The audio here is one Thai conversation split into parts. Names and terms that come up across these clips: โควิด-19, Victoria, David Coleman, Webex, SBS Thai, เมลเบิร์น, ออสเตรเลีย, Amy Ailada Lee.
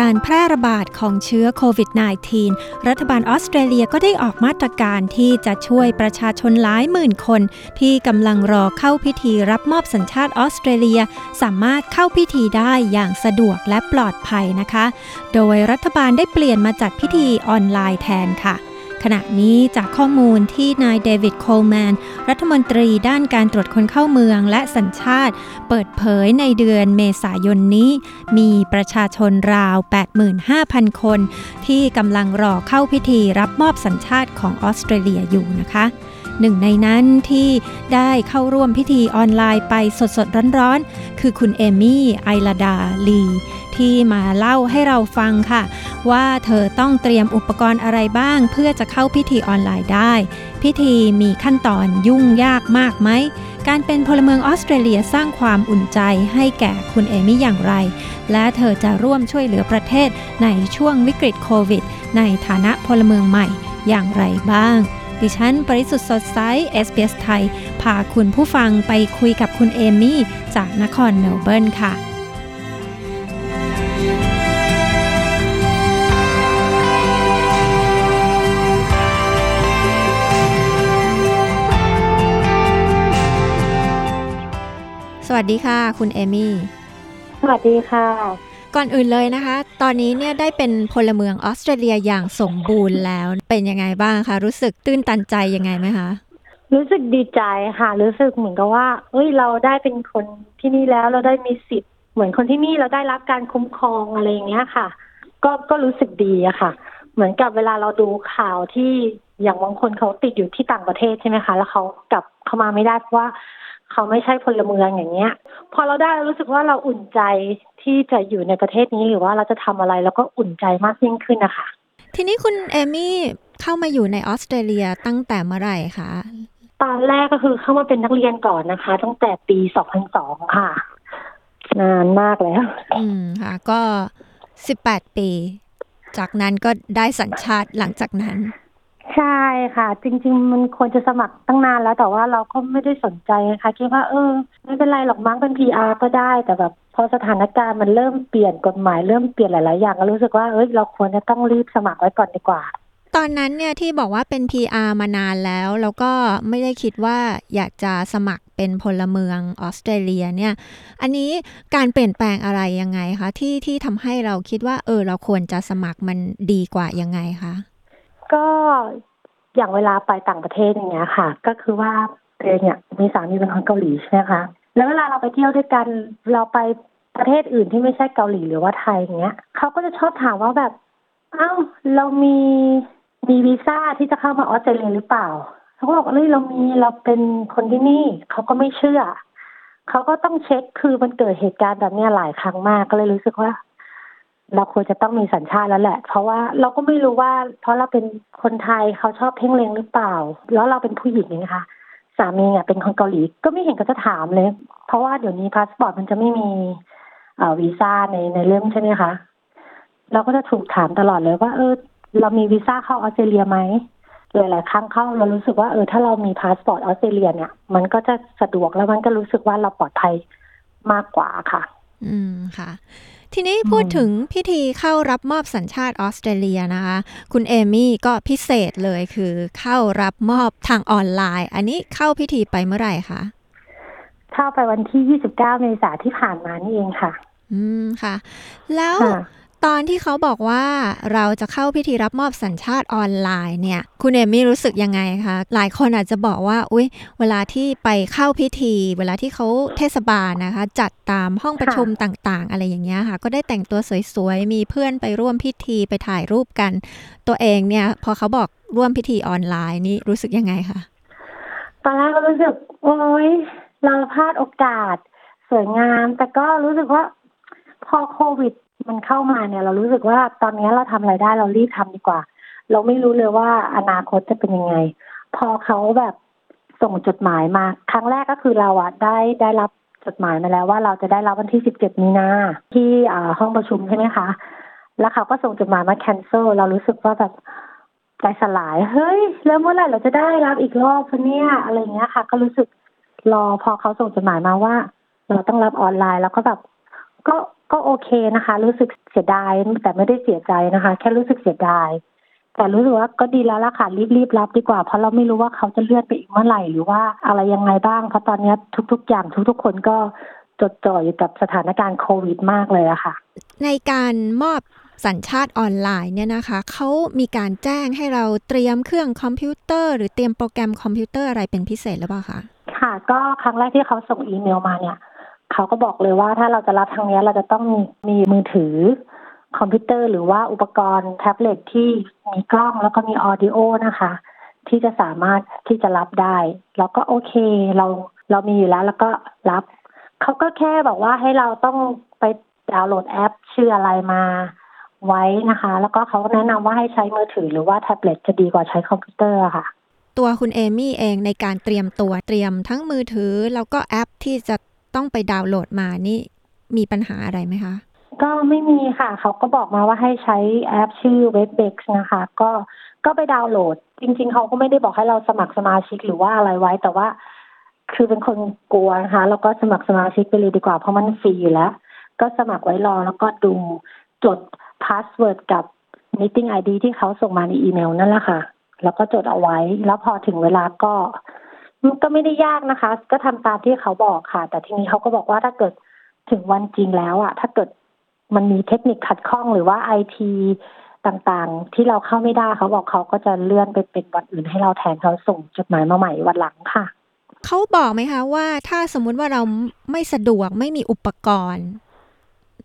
การแพร่ระบาดของเชื้อโควิด -19 รัฐบาลออสเตรเลียก็ได้ออกมาตรการที่จะช่วยประชาชนหลายหมื่นคนที่กำลังรอเข้าพิธีรับมอบสัญชาติออสเตรเลียสามารถเข้าพิธีได้อย่างสะดวกและปลอดภัยนะคะโดยรัฐบาลได้เปลี่ยนมาจัดพิธีออนไลน์แทนค่ะขณะนี้จากข้อมูลที่นายเดวิดโคลแมนรัฐมนตรีด้านการตรวจคนเข้าเมืองและสัญชาติเปิดเผยในเดือนเมษายนนี้มีประชาชนราว 85,000 คนที่กำลังรอเข้าพิธีรับมอบสัญชาติของออสเตรเลียอยู่นะคะหนึ่งในนั้นที่ได้เข้าร่วมพิธีออนไลน์ไปสดๆร้อนๆคือคุณเอมี่ไอลาดาลีที่มาเล่าให้เราฟังค่ะว่าเธอต้องเตรียมอุปกรณ์อะไรบ้างเพื่อจะเข้าพิธีออนไลน์ได้พิธีมีขั้นตอนยุ่งยากมากไหมการเป็นพลเมืองออสเตรเลียสร้างความอุ่นใจให้แก่คุณเอมี่อย่างไรและเธอจะร่วมช่วยเหลือประเทศในช่วงวิกฤตโควิดในฐานะพลเมืองใหม่อย่างไรบ้างดิฉันปริสุทธิ์สดใส SBS ไทยพาคุณผู้ฟังไปคุยกับคุณเอมี่จากนครเมลเบิร์นค่ะสวัสดีค่ะคุณเอมี่สวัสดีค่ะก่อนอื่นเลยนะคะตอนนี้เนี่ยได้เป็นพลเมืองออสเตรเลียอย่างสมบูรณ์แล้วเป็นยังไงบ้างคะรู้สึกตื้นตันใจยังไงไหมคะรู้สึกดีใจค่ะรู้สึกเหมือนกับว่าเอ้ยเราได้เป็นคนที่นี่แล้วเราได้มีสิทธิ์เหมือนคนที่นี่เราได้รับการคุ้มครองอะไรอย่างเงี้ยค่ะก็รู้สึกดีอะค่ะเหมือนกับเวลาเราดูข่าวที่อย่างบางคนเขาติดอยู่ที่ต่างประเทศใช่ไหมคะแล้วเขากลับเข้ามาไม่ได้เพราะว่าเขาไม่ใช่พลเมืองอย่างเงี้ยพอเราได้รู้สึกว่าเราอุ่นใจที่จะอยู่ในประเทศนี้หรือว่าเราจะทำอะไรแล้วก็อุ่นใจมากยิ่งขึ้นนะคะทีนี้คุณเอมี่เข้ามาอยู่ในออสเตรเลียตั้งแต่เมื่อไหร่คะตอนแรกก็คือเข้ามาเป็นนักเรียนก่อนนะคะตั้งแต่ปี2002ค่ะนานมากแล้วค่ะก็18ปีจากนั้นก็ได้สัญชาติหลังจากนั้นใช่ค่ะจริงๆมันควรจะสมัครตั้งนานแล้วแต่ว่าเราก็ไม่ได้สนใจนะคะคิดว่าไม่เป็นไรหรอกมั้งเป็น PR ก็ได้แต่แบบพอสถานการณ์มันเริ่มเปลี่ยนกฎหมายเริ่มเปลี่ยนหลายๆอย่างก็รู้สึกว่าเราควรจะต้องรีบสมัครไว้ก่อนดีกว่าตอนนั้นเนี่ยที่บอกว่าเป็น PR มานานแล้วแล้วก็ไม่ได้คิดว่าอยากจะสมัครเป็นพลเมืองออสเตรเลียเนี่ยอันนี้การเปลี่ยนแปลงอะไรยังไงคะที่ทำให้เราคิดว่าเราควรจะสมัครมันดีกว่ายังไงคะก็อย่างเวลาไปต่างประเทศอย่างเงี้ยค่ะก็คือว่าเองเนี่ยมีสามีเป็นคนเกาหลีใช่ไหมคะแล้วเวลาเราไปเที่ยวด้วยกันเราไปประเทศอื่นที่ไม่ใช่เกาหลีหรือว่าไทยอย่างเงี้ยเขาก็จะชอบถามว่าแบบเรามีวีซ่าที่จะเข้ามาออสเตรเลียหรือเปล่าเขาก็บอกว่าเราเป็นคนที่นี่เขาก็ไม่เชื่อเขาก็ต้องเช็คคือมันเกิดเหตุการณ์แบบนี้หลายครั้งมากก็เลยรู้สึกว่าเราควรจะต้องมีสัญชาติแล้วแหละเพราะว่าเราก็ไม่รู้ว่าเพราะเราเป็นคนไทยเขาชอบเพ่งเล็งหรือเปล่าแล้วเราเป็นผู้หญิงนะคะสามีเนี่ยเป็นคนเกาหลีก็ไม่เห็นก็จะถามเลยเพราะว่าเดี๋ยวนี้พาสปอร์ตมันจะไม่มีวีซ่าในเรื่องใช่ไหมคะเราก็จะถูกถามตลอดเลยว่าเรามีวีซ่าเข้าออสเตรเลียไหมหลายๆครั้งเข้าเรารู้สึกว่าถ้าเรามีพาสปอร์ตออสเตรเลียเนี่ยมันก็จะสะดวกแล้วมันก็รู้สึกว่าเราปลอดภัยมากกว่าค่ะค่ะทีนี้พูดถึงพิธีเข้ารับมอบสัญชาติออสเตรเลียนะคะคุณเอมี่ก็พิเศษเลยคือเข้ารับมอบทางออนไลน์อันนี้เข้าพิธีไปเมื่อไหร่คะเข้าไปวันที่29เมษายนที่ผ่านมานี่เองค่ะค่ะแล้วตอนที่เขาบอกว่าเราจะเข้าพิธีรับมอบสัญชาติออนไลน์เนี่ยคุณเอมี่รู้สึกยังไงคะหลายคนอาจจะบอกว่าอุ๊ยเวลาที่ไปเข้าพิธีเวลาที่เขาเทศบาลนะคะจัดตามห้องประชุมต่างๆอะไรอย่างเงี้ยค่ะก็ได้แต่งตัวสวยๆมีเพื่อนไปร่วมพิธีไปถ่ายรูปกันตัวเองเนี่ยพอเขาบอกร่วมพิธีออนไลน์นี่รู้สึกยังไงคะตอนแรกก็รู้สึกโอ๊ยเราพลาดโอกาสสวยงามแต่ก็รู้สึกว่าพอโควิดมันเข้ามาเนี่ยเรารู้สึกว่าตอนนี้เราทำอะไรได้เรารีบทำดีกว่า เราไม่รู้เลยว่าอนาคตจะเป็นยังไงพอเขาแบบส่งจดหมายมาครั้งแรกก็คือเราอะได้รับจดหมายมาแล้วว่าเราจะได้รับวันที่17 มีนาที่ห้องประชุมใช่ไหมคะแล้วเขาก็ส่งจดหมายมาแคนเซิลเรารู้สึกว่าแบบใจสลายเฮ้ยแล้วเมื่อไหร่เราจะได้รับอีกรอบเนี่ยอะไรเงี้ยค่ะก็รู้สึกรอพอเขาส่งจดหมายมาว่าเราต้องรับออนไลน์แล้วก็แบบก็โอเคนะคะรู้สึกเสียดายแต่ไม่ได้เสียใจนะคะแค่รู้สึกเสียดายแต่รู้สึกว่าก็ดีแล้วล่ะค่ะรีบรับดีกว่าเพราะเราไม่รู้ว่าเขาจะเลื่อนไปอีกเมื่อไหร่หรือว่าอะไรยังไงบ้างเพราะตอนนี้ทุกๆอย่างทุกๆคนก็จดจ่ออยู่กับสถานการณ์โควิดมากเลยอะค่ะในการมอบสัญชาติออนไลน์เนี่ยนะคะเขามีการแจ้งให้เราเตรียมเครื่องคอมพิวเตอร์หรือเตรียมโปรแกรมคอมพิวเตอร์อะไรเป็นพิเศษหรือเปล่าคะค่ะก็ครั้งแรกที่เขาส่งอีเมลมาเนี่ยเขาก็บอกเลยว่าถ้าเราจะรับทางนี้เราจะต้องมีมือถือคอมพิวเตอร์หรือว่าอุปกรณ์แท็บเล็ตที่มีกล้องแล้วก็มีออดิโอนะคะที่จะสามารถที่จะรับได้แล้วก็โอเคเรามีอยู่แล้วแล้วก็รับเขาก็แค่บอกว่าให้เราต้องไปดาวน์โหลดแอปชื่ออะไรมาไว้นะคะแล้วก็เขาแนะนำว่าให้ใช้มือถือหรือว่าแท็บเล็ตจะดีกว่าใช้คอมพิวเตอร์ค่ะตัวคุณเอมี่เองในการเตรียมตัวเตรียมทั้งมือถือแล้วก็แอปที่จะต้องไปดาวน์โหลดมานี่มีปัญหาอะไรไหมคะก็ไม่มีค่ะเขาก็บอกมาว่าให้ใช้แอปชื่อ Webex นะคะก็ไปดาวน์โหลดจริงๆเขาก็ไม่ได้บอกให้เราสมัครสมาชิกหรือว่าอะไรไว้แต่ว่าคือเป็นคนกลัวนะคะแล้วก็สมัครสมาชิกไปเลยดีกว่าเพราะมันฟรีอยู่แล้วก็สมัครไว้รอแล้วก็ดูจดพาสเวิร์ดกับ meeting ID ที่เขาส่งมาในอีเมลนั่นแหละค่ะแล้วก็จดเอาไว้แล้วพอถึงเวลาก็ไม่ได้ยากนะคะก็ทำตามที่เขาบอกค่ะแต่ทีนี้เขาก็บอกว่าถ้าเกิดถึงวันจริงแล้วอะถ้าเกิดมันมีเทคนิคขัดข้องหรือว่า IT ต่างๆที่เราเข้าไม่ได้เขาบอกเขาก็จะเลื่อนไปเป็นวันอื่นให้เราแทนเขาส่งจดหมายมาใหม่วันหลังค่ะเขาบอกไหมคะว่าถ้าสมมุติว่าเราไม่สะดวกไม่มีอุปกรณ์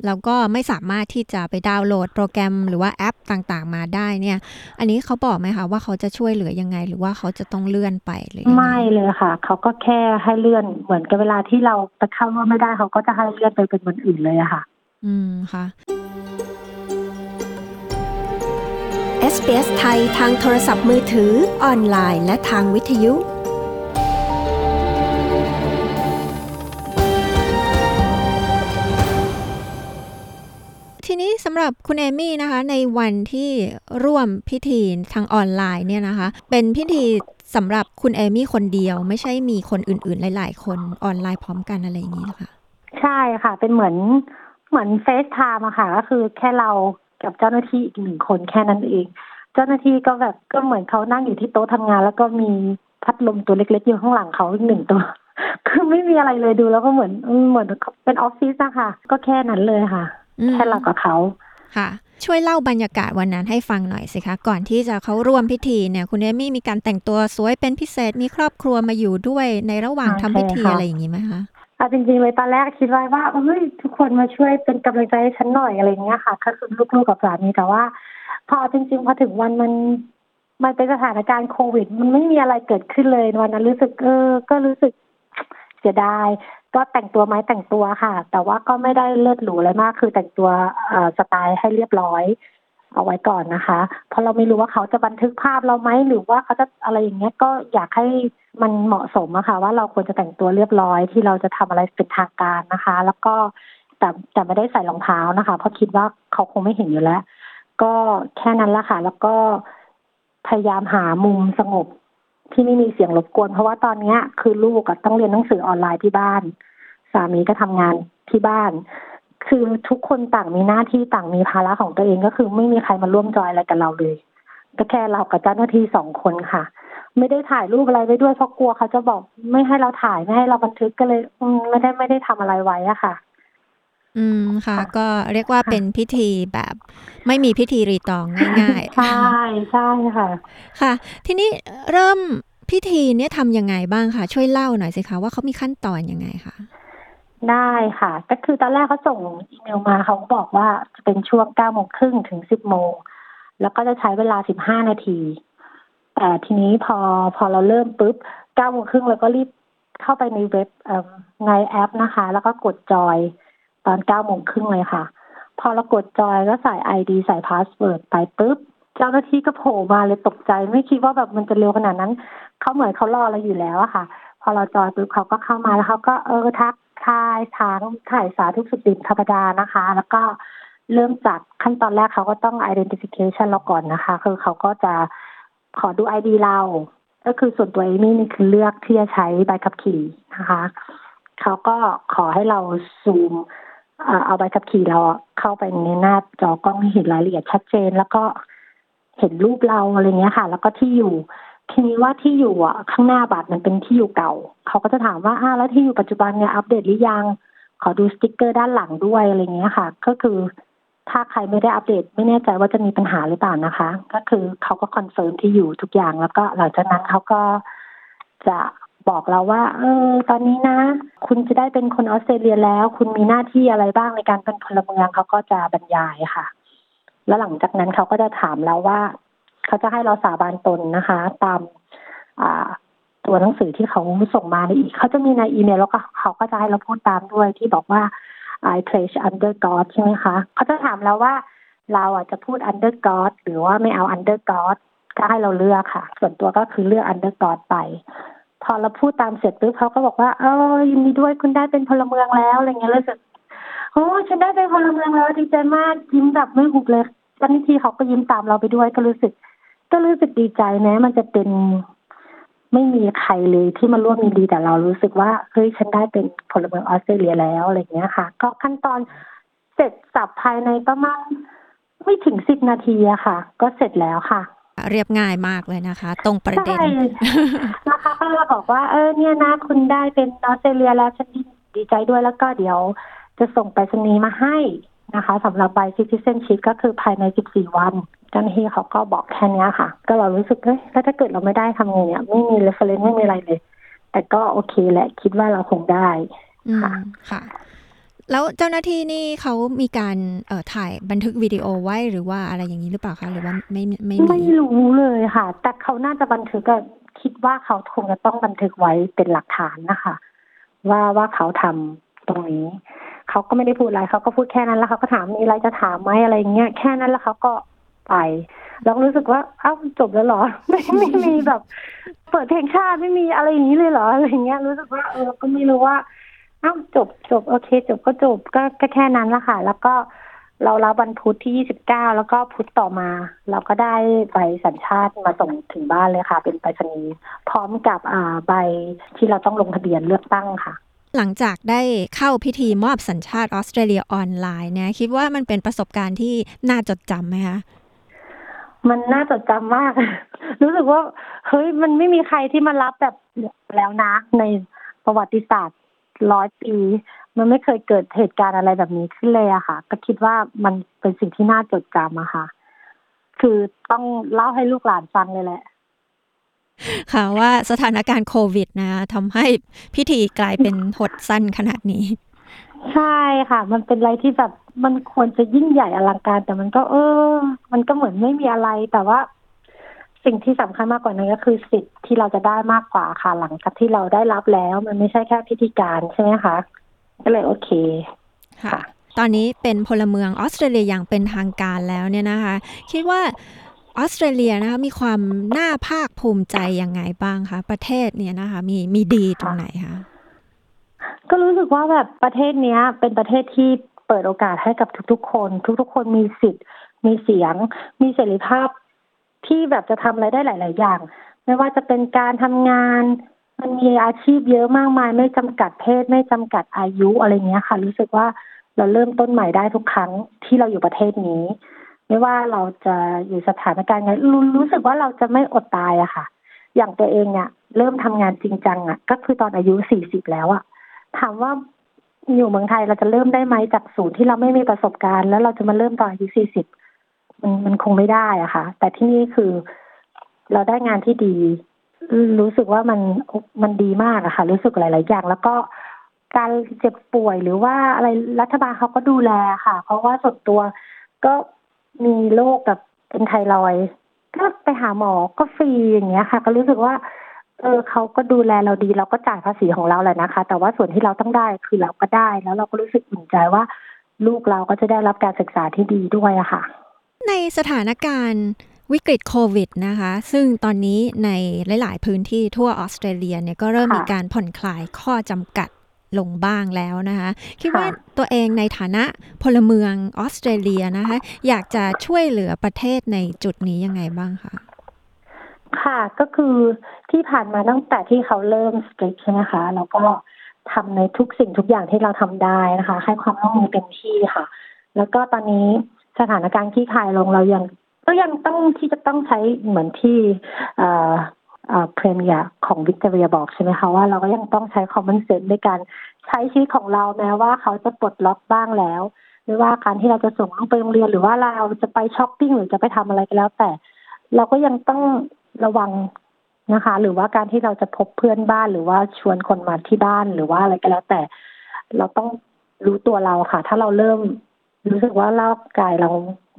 แล้วก็ไม่สามารถที่จะไปดาวน์โหลดโปรแกรมหรือว่าแอปต่างๆมาได้เนี่ยอันนี้เขาบอกไหมคะว่าเขาจะช่วยเหลือยังไงหรือว่าเขาจะต้องเลื่อนไปหรือยังไงไม่เลยค่ะเขาก็แค่ให้เลื่อนเหมือนกับเวลาที่เราไปเข้าร่วมไม่ได้เขาก็จะให้เลื่อนไปเป็นวันอื่นเลยอะค่ะค่ะ SBS ไทยทางโทรศัพท์มือถือออนไลน์และทางวิทยุทีนี้สำหรับคุณเอมี่นะคะในวันที่ร่วมพิธีทางออนไลน์เนี่ยนะคะเป็นพิธีสำหรับคุณเอมี่คนเดียวไม่ใช่มีคนอื่นๆหลายๆคนออนไลน์พร้อมกันอะไรอย่างนี้นะคะใช่ค่ะเป็นเหมือนเฟซไทม์อะค่ะก็คือแค่เรากับเจ้าหน้าที่อีกหนึ่งคนแค่นั้นเองเจ้าหน้าที่ก็แบบก็เหมือนเขานั่งอยู่ที่โต๊ะทำงานแล้วก็มีพัดลมตัวเล็กๆอยู่ข้างหลังเขาอีกหนึ่งตัวคือไม่มีอะไรเลยดูแล้วก็เหมือนเป็นออฟฟิศอะค่ะก็แค่นั้นเลยค่ะแค่เรากับเขาค่ะช่วยเล่าบรรยากาศวันนั้นให้ฟังหน่อยสิคะก่อนที่จะเขาร่วมพิธีเนี่ยคุณเอมี่มีการแต่งตัวสวยเป็นพิเศษมีครอบครัวมาอยู่ด้วยในระหว่างทำพิธีอะไรอย่างนี้ไหมคะจริงๆเลยตอนแรกคิดไว้ว่าเฮ้ยทุกคนมาช่วยเป็นกำลังใจให้ฉันหน่อยอะไรเงี้ยค่ะก็คือลูกๆกับสามีแต่ว่าพอจริงๆพอถึงวันมันเป็นสถานการณ์โควิดมันไม่มีอะไรเกิดขึ้นเลยวันนั้นรู้สึกก็รู้สึกเสียดายก็แต่งตัวไหมแต่งตัวค่ะแต่ว่าก็ไม่ได้เลิศหรูอะไรมากคือแต่งตัวสไตล์ให้เรียบร้อยเอาไว้ก่อนนะคะเพราะเราไม่รู้ว่าเขาจะบันทึกภาพเราไหมหรือว่าเขาจะอะไรอย่างเงี้ยก็อยากให้มันเหมาะสมอะค่ะว่าเราควรจะแต่งตัวเรียบร้อยที่เราจะทำอะไรเป็นทางการนะคะแล้วก็แต่ไม่ได้ใส่รองเท้านะคะเพราะคิดว่าเขาคงไม่เห็นอยู่แล้วก็แค่นั้นละค่ะแล้วก็พยายามหามุมสงบที่ไม่มีเสียงรบกวนเพราะว่าตอนนี้คือลูกต้องเรียนหนังสือออนไลน์ที่บ้านสามีก็ทำงานที่บ้านคือทุกคนต่างมีหน้าที่ต่างมีภาระของตัวเองก็คือไม่มีใครมาร่วมจอยอะไรกับเราเลยก็แค่เรากับเจ้าหน้าที่2คนค่ะไม่ได้ถ่ายรูปอะไรไว้ด้วยเพราะกลัวเขาจะบอกไม่ให้เราถ่ายไม่ให้เราบันทึกก็เลยไม่ได้ทำอะไรไว้อะค่ะค่ะก็เรียกว่าเป็นพิธีแบบไม่มีพิธีรีตองง่ายๆ ใช่ค่ะค่ะทีนี้เริ่มพิธีเนี่ยทำยังไงบ้างคะช่วยเล่าหน่อยสิคะว่าเขามีขั้นตอนยังไงคะได้ค่ะก็คือตอนแรกเขาส่งอีเมลมาเขาบอกว่าจะเป็นช่วง 9:30 นถึง 10:00 นแล้วก็จะใช้เวลา15นาทีแต่ทีนี้พอเราเริ่มปุ๊บ 9:30 นเราก็รีบเข้าไปในเว็บในแอปนะคะแล้วก็กดจอยตอน 9:30 นเลยค่ะพอเรากดจอยก็ใส่ ID ใส่พาสเวิร์ดไปปุ๊บ เจ้าหน้าที่ก็โผล่มาเลยตกใจไม่คิดว่าแบบมันจะเร็วขนาดนั้นเขาเหมือนเขารอเราอยู่แล้วอะค่ะพอเราจอยปุ๊บเขาก็เข้ามาแล้วเขาก็ทักทายถามถ่ายสาธุสุขดิบธรรมดานะคะแล้วก็เริ่มจากขั้นตอนแรกเขาก็ต้อง identification เราก่อนนะคะคือเขาก็จะขอดู ID เราก็คือส่วนตัวเอมี่นี่คือเลือกที่จะใช้ใบขับขี่นะคะเขาก็ขอให้เราซูมเอาใบขับขี่เราเข้าไปในหน้าจอกล้องให้เห็นรายละเอียดชัดเจนแล้วก็เห็นรูปเราอะไรเงี้ยค่ะแล้วก็ที่อยู่ทีนี้ว่าที่อยู่อ่ะข้างหน้าบัตรมันเป็นที่อยู่เก่าเขาก็จะถามว่าแล้วที่อยู่ปัจจุบันเนี่ยอัปเดตหรือยังขอดูสติ๊กเกอร์ด้านหลังด้วยอะไรเงี้ยค่ะก็คือถ้าใครไม่ได้อัปเดตไม่แน่ใจว่าจะมีปัญหาหรือเปล่านะคะก็คือเขาก็คอนเฟิร์มที่อยู่ทุกอย่างแล้วก็หลังจากนั้นเขาก็จะบอกเราว่าตอนนี้นะคุณจะได้เป็นคนออสเตรเลียแล้วคุณมีหน้าที่อะไรบ้างในการเป็นพลเมืองเขาก็จะบรรยายค่ะแล้วหลังจากนั้นเขาก็จะถามเราว่าเขาจะให้เราสาบานตนนะคะตามตัวหนังสือที่เขาส่งมาในเขาจะมีในอีเมลแล้วก็เขาก็จะให้เราพูดตามด้วยที่บอกว่า I pledge under God ใช่ไหมคะเขาจะถามเราว่าเราจะพูด under God หรือว่าไม่เอา under God ก็ให้เราเลือกค่ะส่วนตัวก็คือเลือก under God ไปพอเราพูดตามเสร็จปุ๊บเขาก็บอกว่ายินดีด้วยคุณได้เป็นพลเมืองแล้วอะไรเงี้ยเลยสุดโอ้ฉันได้เป็นพลเมืองแล้วดีใจมากยิ้มแบบไม่หุบเลยตอนที่เขาก็ยิ้มตามเราไปด้วยก็รู้สึกดีใจนะมันจะเป็นไม่มีใครเลยที่มาร่วมยินดีแต่เรารู้สึกว่าเฮ้ยฉันได้เป็นพลเมืองออสเตรเลียแล้วอะไรเงี้ยค่ะก็ขั้นตอนเสร็จสับภายในประมาณไม่ถึง10นาทีอะค่ะก็เสร็จแล้วค่ะเรียบง่ายมากเลยนะคะตรงประเด็นนะคะก็เราบอกว่าเนี่ยนะคุณได้เป็นออสเตรเลียแล้วฉันดีใจด้วยแล้วก็เดี๋ยวจะส่งไปสนีมาให้นะคะสำหรับใบ citizenship ก็คือภายใน14วันเจ้าหน้าที่เขาก็บอกแค่นี้ค่ะก็เรารู้สึกแล้วถ้าเกิดเราไม่ได้ทำไงเนี่ยไม่มี reference ไม่มีอะไรเลยแต่ก็โอเคแหละคิดว่าเราคงได้ค่ะแล้วเจ้าหน้าที่นี่เขามีการถ่ายบันทึกวิดีโอไว้หรือว่าอะไรอย่างนี้หรือเปล่าคะหรือว่าไม่รู้เลยค่ะแต่เขาน่าจะบันทึกก็คิดว่าเขาคงจะต้องบันทึกไว้เป็นหลักฐานนะคะว่าเขาทำตรงนี้เขาก็ไม่ได้พูดอะไรเขาก็พูดแค่นั้นแล้วเขาก็ถามมีอะไรจะถามไหมอะไรเงี้ยแค่นั้นแล้วเขาก็ไปแล้วรู้สึกว่าอ้าวจบแล้วเหรอไม่มีแบบเปิดเพลงชาติไม่มีอะไรอย่างนี้เลยเหรออะไรเงี้ยรู้สึกว่าก็ไม่รู้ว่าอ้าวจบโอเคจบก็จบก็แค่นั้นละค่ะแล้วก็เรารับวันพุธที่29แล้วก็พุธต่อมาเราก็ได้ใบสัญชาติมาส่งถึงบ้านเลยค่ะเป็นไปรษณีย์พร้อมกับใบที่เราต้องลงทะเบียนเลือกตั้งค่ะหลังจากได้เข้าพิธีมอบสัญชาติออสเตรเลียออนไลน์เนี่ยคิดว่ามันเป็นประสบการณ์ที่น่าจดจำไหมคะมันน่าจดจำมาก รู้สึกว่าเฮ้ยมันไม่มีใครที่มารับแบบแล้วนะในประวัติศาสตร์100ปีมันไม่เคยเกิดเหตุการณ์อะไรแบบนี้ขึ้นเลยอะค่ะก็คิดว่ามันเป็นสิ่งที่น่าจดจำอะค่ะคือต้องเล่าให้ลูกหลานฟังเลยแหละค่ะว่าสถานการณ์โควิดนะทำให้พิธีกลายเป็นหดสั้นขนาดนี้ใช่ค่ะมันเป็นอะไรที่แบบมันควรจะยิ่งใหญ่อลังการแต่มันก็มันก็เหมือนไม่มีอะไรแต่ว่าสิ่งที่สำคัญมากกว่านั้นก็คือสิทธิ์ที่เราจะได้มากกว่าค่ะหลังจากที่เราได้รับแล้วมันไม่ใช่แค่พิธีการใช่ไหมคะก็เลยโอเคค่ะตอนนี้เป็นพลเมืองออสเตรเลียอย่างเป็นทางการแล้วเนี่ยนะคะคิดว่าออสเตรเลียนะคะมีความน่าภาคภูมิใจยังไงบ้างคะประเทศเนี่ยนะคะมีดีตรงไหนคะก็รู้สึกว่าแบบประเทศเนี้ยเป็นประเทศที่เปิดโอกาสให้กับทุกๆคนทุกๆคนมีสิทธิ์มีเสียงมีเสรีภาพที่แบบจะทำอะไรได้หลายๆอย่างไม่ว่าจะเป็นการทำงานมันมีอาชีพเยอะมากมายไม่จำกัดเพศไม่จำกัดอายุอะไรเงี้ยค่ะรู้สึกว่าเราเริ่มต้นใหม่ได้ทุกครั้งที่เราอยู่ประเทศนี้ไม่ว่าเราจะอยู่สถานการณ์ไงรู้สึกว่าเราจะไม่อดตายอะค่ะอย่างตัวเองเนี่ยเริ่มทำงานจริงจังอะก็คือตอนอายุ40แล้วอะถามว่าอยู่เมืองไทยเราจะเริ่มได้ไหมจากศูนย์ที่เราไม่มีประสบการณ์แล้วเราจะมาเริ่มตอนอายุ40มันคงไม่ได้อะค่ะแต่ที่นี่คือเราได้งานที่ดีรู้สึกว่ามันดีมากอะค่ะรู้สึกหลายๆอย่างแล้วก็การเจ็บป่วยหรือว่าอะไรรัฐบาลเขาก็ดูแลค่ะเพราะว่าส่วนตัวก็มีโรคแบบเป็นไทรอยด์ก็ไปหาหมอก็ฟรีอย่างเงี้ยค่ะก็รู้สึกว่าเขาก็ดูแลเราดีเราก็จ่ายภาษีของเราแหละนะคะแต่ว่าส่วนที่เราต้องได้คือเราก็ได้แล้วเราก็รู้สึกอุ่นใจว่าลูกเราก็จะได้รับการศึกษาที่ดีด้วยอะค่ะในสถานการณ์ วิกฤตโควิดนะคะซึ่งตอนนี้ในหลายๆพื้นที่ทั่วออสเตรเลียเนี่ยก็เริ่มมีการผ่อนคลายข้อจำกัดลงบ้างแล้วนะคะคิดว่าตัวเองในฐานะพลเมืองออสเตรเลียนะคะอยากจะช่วยเหลือประเทศในจุดนี้ยังไงบ้างคะค่ะก็คือที่ผ่านมาตั้งแต่ที่เขาเริ่มสตรีทใช่ไหมคะแล้วก็ทำในทุกสิ่งทุกอย่างที่เราทำได้นะคะให้ความร่วมมือเต็มที่ค่ะแล้วก็ตอนนี้สถานการณ์คลี่คลายลงเรายังต้องที่จะต้องใช้เหมือนที่เพรเมียร์ของวิกตอเรียบอกใช่ไหมคะว่าเราก็ยังต้องใช้คอมมอนเซนส์ด้วยการใช้ชีวิตของเราแม้ว่าเขาจะปลดล็อกบ้างแล้วหรือว่าการที่เราจะส่งลูกไปโรงเรียนหรือว่าเราจะไปช้อปปิ้งหรือจะไปทำอะไรก็แล้วแต่เราก็ยังต้องระวังนะคะหรือว่าการที่เราจะพบเพื่อนบ้านหรือว่าชวนคนมาที่บ้านหรือว่าอะไรก็แล้วแต่เราต้องรู้ตัวเราค่ะถ้าเราเริ่มรู้สึกว่าร่างกายเรา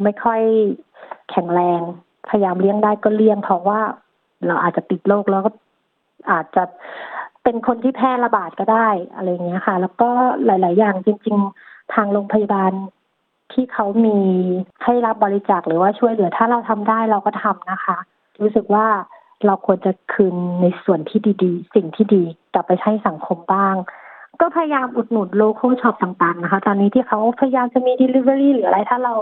ไม่ค่อยแข็งแรงพยายามเลี่ยงได้ก็เลี่ยงเพราะว่าเราอาจจะติดโรคแล้วก็อาจจะเป็นคนที่แพร่ระบาดก็ได้อะไรอย่างเงี้ยค่ะแล้วก็หลายๆอย่างจริงๆทางโรงพยาบาลที่เขามีให้รับบริจาคหรือว่าช่วยเหลือถ้าเราทำได้เราก็ทำนะคะรู้สึกว่าเราควรจะคืนในส่วนที่ดีๆสิ่งที่ดีกลับไปให้สังคมบ้างก็พยายามอุดหนุนโลคอลช็อปต่างๆนะคะตอนนี้ที่เขาพยายามจะมี delivery หรืออะไรถ้าเรา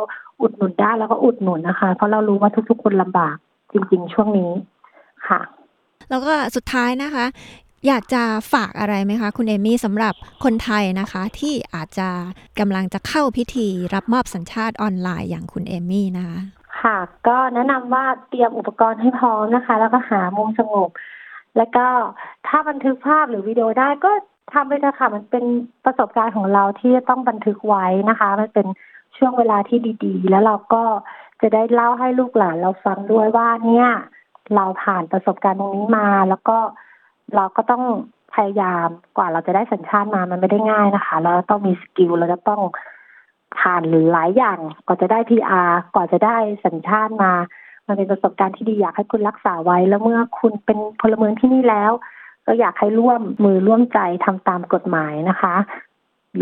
อุดหนุนได้แล้วก็อุดหนุนนะคะเพราะเรารู้ว่าทุกๆคนลำบากจริงๆช่วงนี้ค่ะแล้วก็สุดท้ายนะคะอยากจะฝากอะไรไหมคะคุณเอมี่สำหรับคนไทยนะคะที่อาจจะกำลังจะเข้าพิธีรับมอบสัญชาติออนไลน์อย่างคุณเอมี่นะคะค่ะก็แนะนำว่าเตรียมอุปกรณ์ให้พร้อมนะคะแล้วก็หามุมสงบแล้วก็ถ้าบันทึกภาพหรือวิดีโอได้ก็ทำไปเถอะค่ะมันเป็นประสบการณ์ของเราที่ต้องบันทึกไว้นะคะมันเป็นช่วงเวลาที่ดีๆแล้วเราก็จะได้เล่าให้ลูกหลานเราฟังด้วยว่าเนี่ยเราผ่านประสบการณ์ตรงนี้มาแล้วก็เราก็ต้องพยายามกว่าเราจะได้สัญชาติมามันไม่ได้ง่ายนะคะเราต้องมีสกิลเราจะต้องผ่านหลายอย่างกว่าจะได้ PR กว่าจะได้สัญชาติมามันเป็นประสบการณ์ที่ดีอยากให้คุณรักษาไว้แล้วเมื่อคุณเป็นพลเมืองที่นี่แล้วก็อยากให้ร่วมมือร่วมใจทำตามกฎหมายนะคะ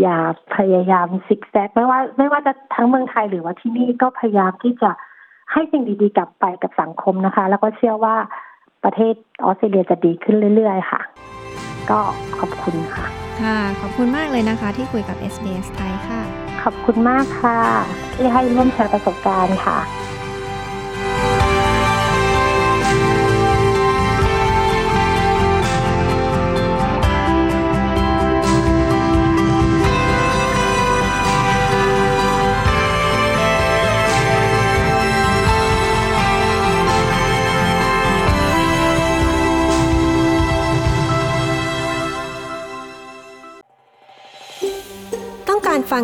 อย่าพยายามซิกแซกไม่ว่าจะทั้งเมืองไทยหรือว่าที่นี่ก็พยายามที่จะให้สิ่งดีๆกลับไปกับสังคมนะคะแล้วก็เชื่อว่าประเทศออสเตรเลียจะดีขึ้นเรื่อยๆค่ะก็ขอบคุณค่ะค่ะขอบคุณมากเลยนะคะที่คุยกับ SBS ไทยค่ะขอบคุณมากค่ะที่ให้ร่วมแชร์ประสบการณ์ค่ะฟั